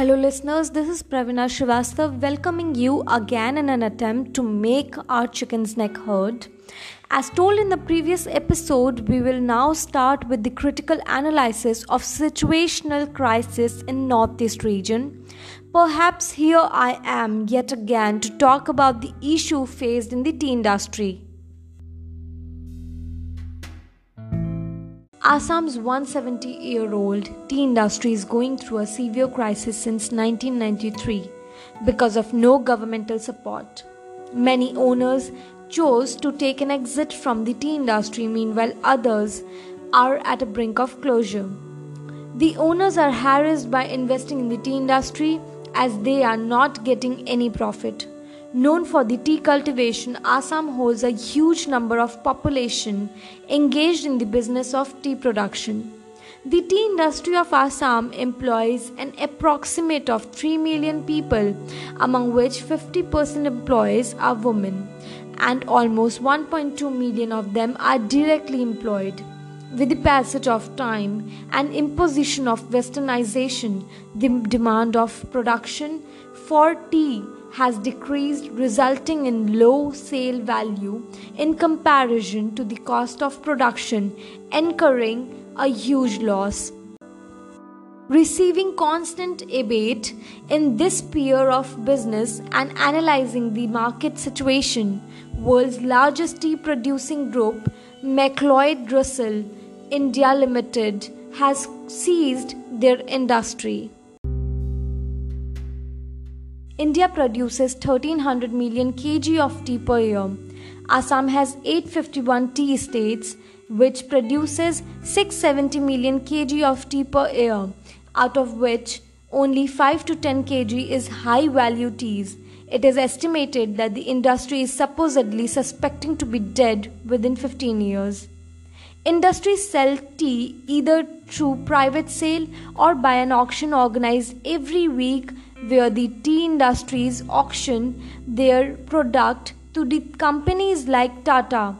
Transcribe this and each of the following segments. Hello listeners, this is Pravina Srivastava welcoming you again in an attempt to make our chicken's neck heard. As told in the previous episode, we will now start with the critical analysis of situational crisis in Northeast region. Perhaps here I am yet again to talk about the issue faced in the tea industry. Assam's 170-year-old tea industry is going through a severe crisis since 1993 because of no governmental support. Many owners chose to take an exit from the tea industry, meanwhile others are at the brink of closure. The owners are harassed by investing in the tea industry as they are not getting any profit. Known for the tea cultivation, Assam holds a huge number of population engaged in the business of tea production. The tea industry of Assam employs an approximate of 3 million people, among which 50% employees are women, and almost 1.2 million of them are directly employed. With the passage of time and imposition of westernization, the demand of production for tea has decreased, resulting in low sale value in comparison to the cost of production, incurring a huge loss. Receiving constant abate in this sphere of business and analyzing the market situation, world's largest tea producing group, McLeod Russell India Limited, has seized their industry. India produces 1300 million kg of tea per year. Assam has 851 tea estates, which produces 670 million kg of tea per year, out of which only 5 to 10 kg is high value teas. It is estimated that the industry is supposedly suspecting to be dead within 15 years. Industries sell tea either through private sale or by an auction organized every week, where the tea industries auction their product to the companies like Tata.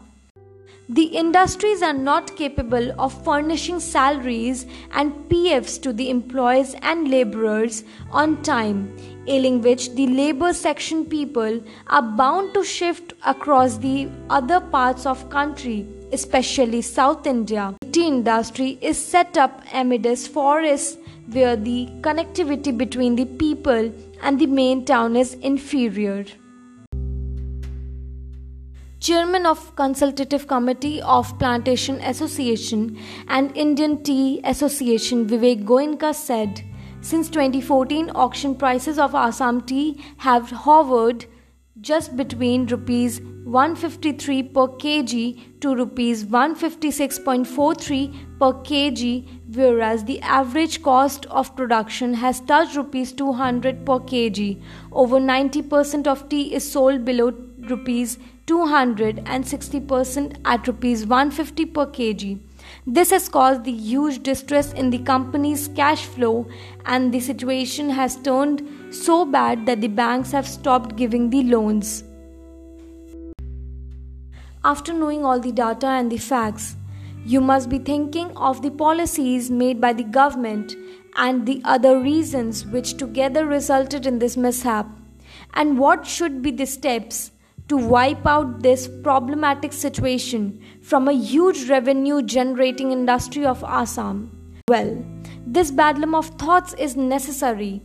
The industries are not capable of furnishing salaries and PFs to the employees and laborers on time, ailing which the labor section people are bound to shift across the other parts of country, especially South India. The tea industry is set up amidst forests where the connectivity between the people and the main town is inferior. Chairman of Consultative Committee of Plantation Association and Indian Tea Association Vivek Goenka said, since 2014, auction prices of Assam tea have hovered just between Rs 153 per kg to Rs 156.43 per kg, whereas the average cost of production has touched Rs 200 per kg. Over 90% of tea is sold below Rs 200 and 60% at Rs 150 per kg. This has caused the huge distress in the company's cash flow, and the situation has turned so bad that the banks have stopped giving the loans. After knowing all the data and the facts, you must be thinking of the policies made by the government and the other reasons which together resulted in this mishap, and what should be the steps to wipe out this problematic situation from a huge revenue generating industry of Assam. Well, this bedlam of thoughts is necessary,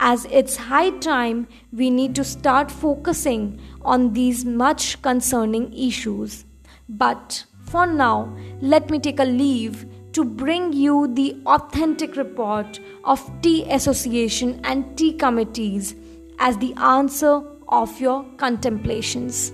as it's high time we need to start focusing on these much concerning issues. But for now, let me take a leave to bring you the authentic report of Tea Association and Tea Committees as the answer of your contemplations.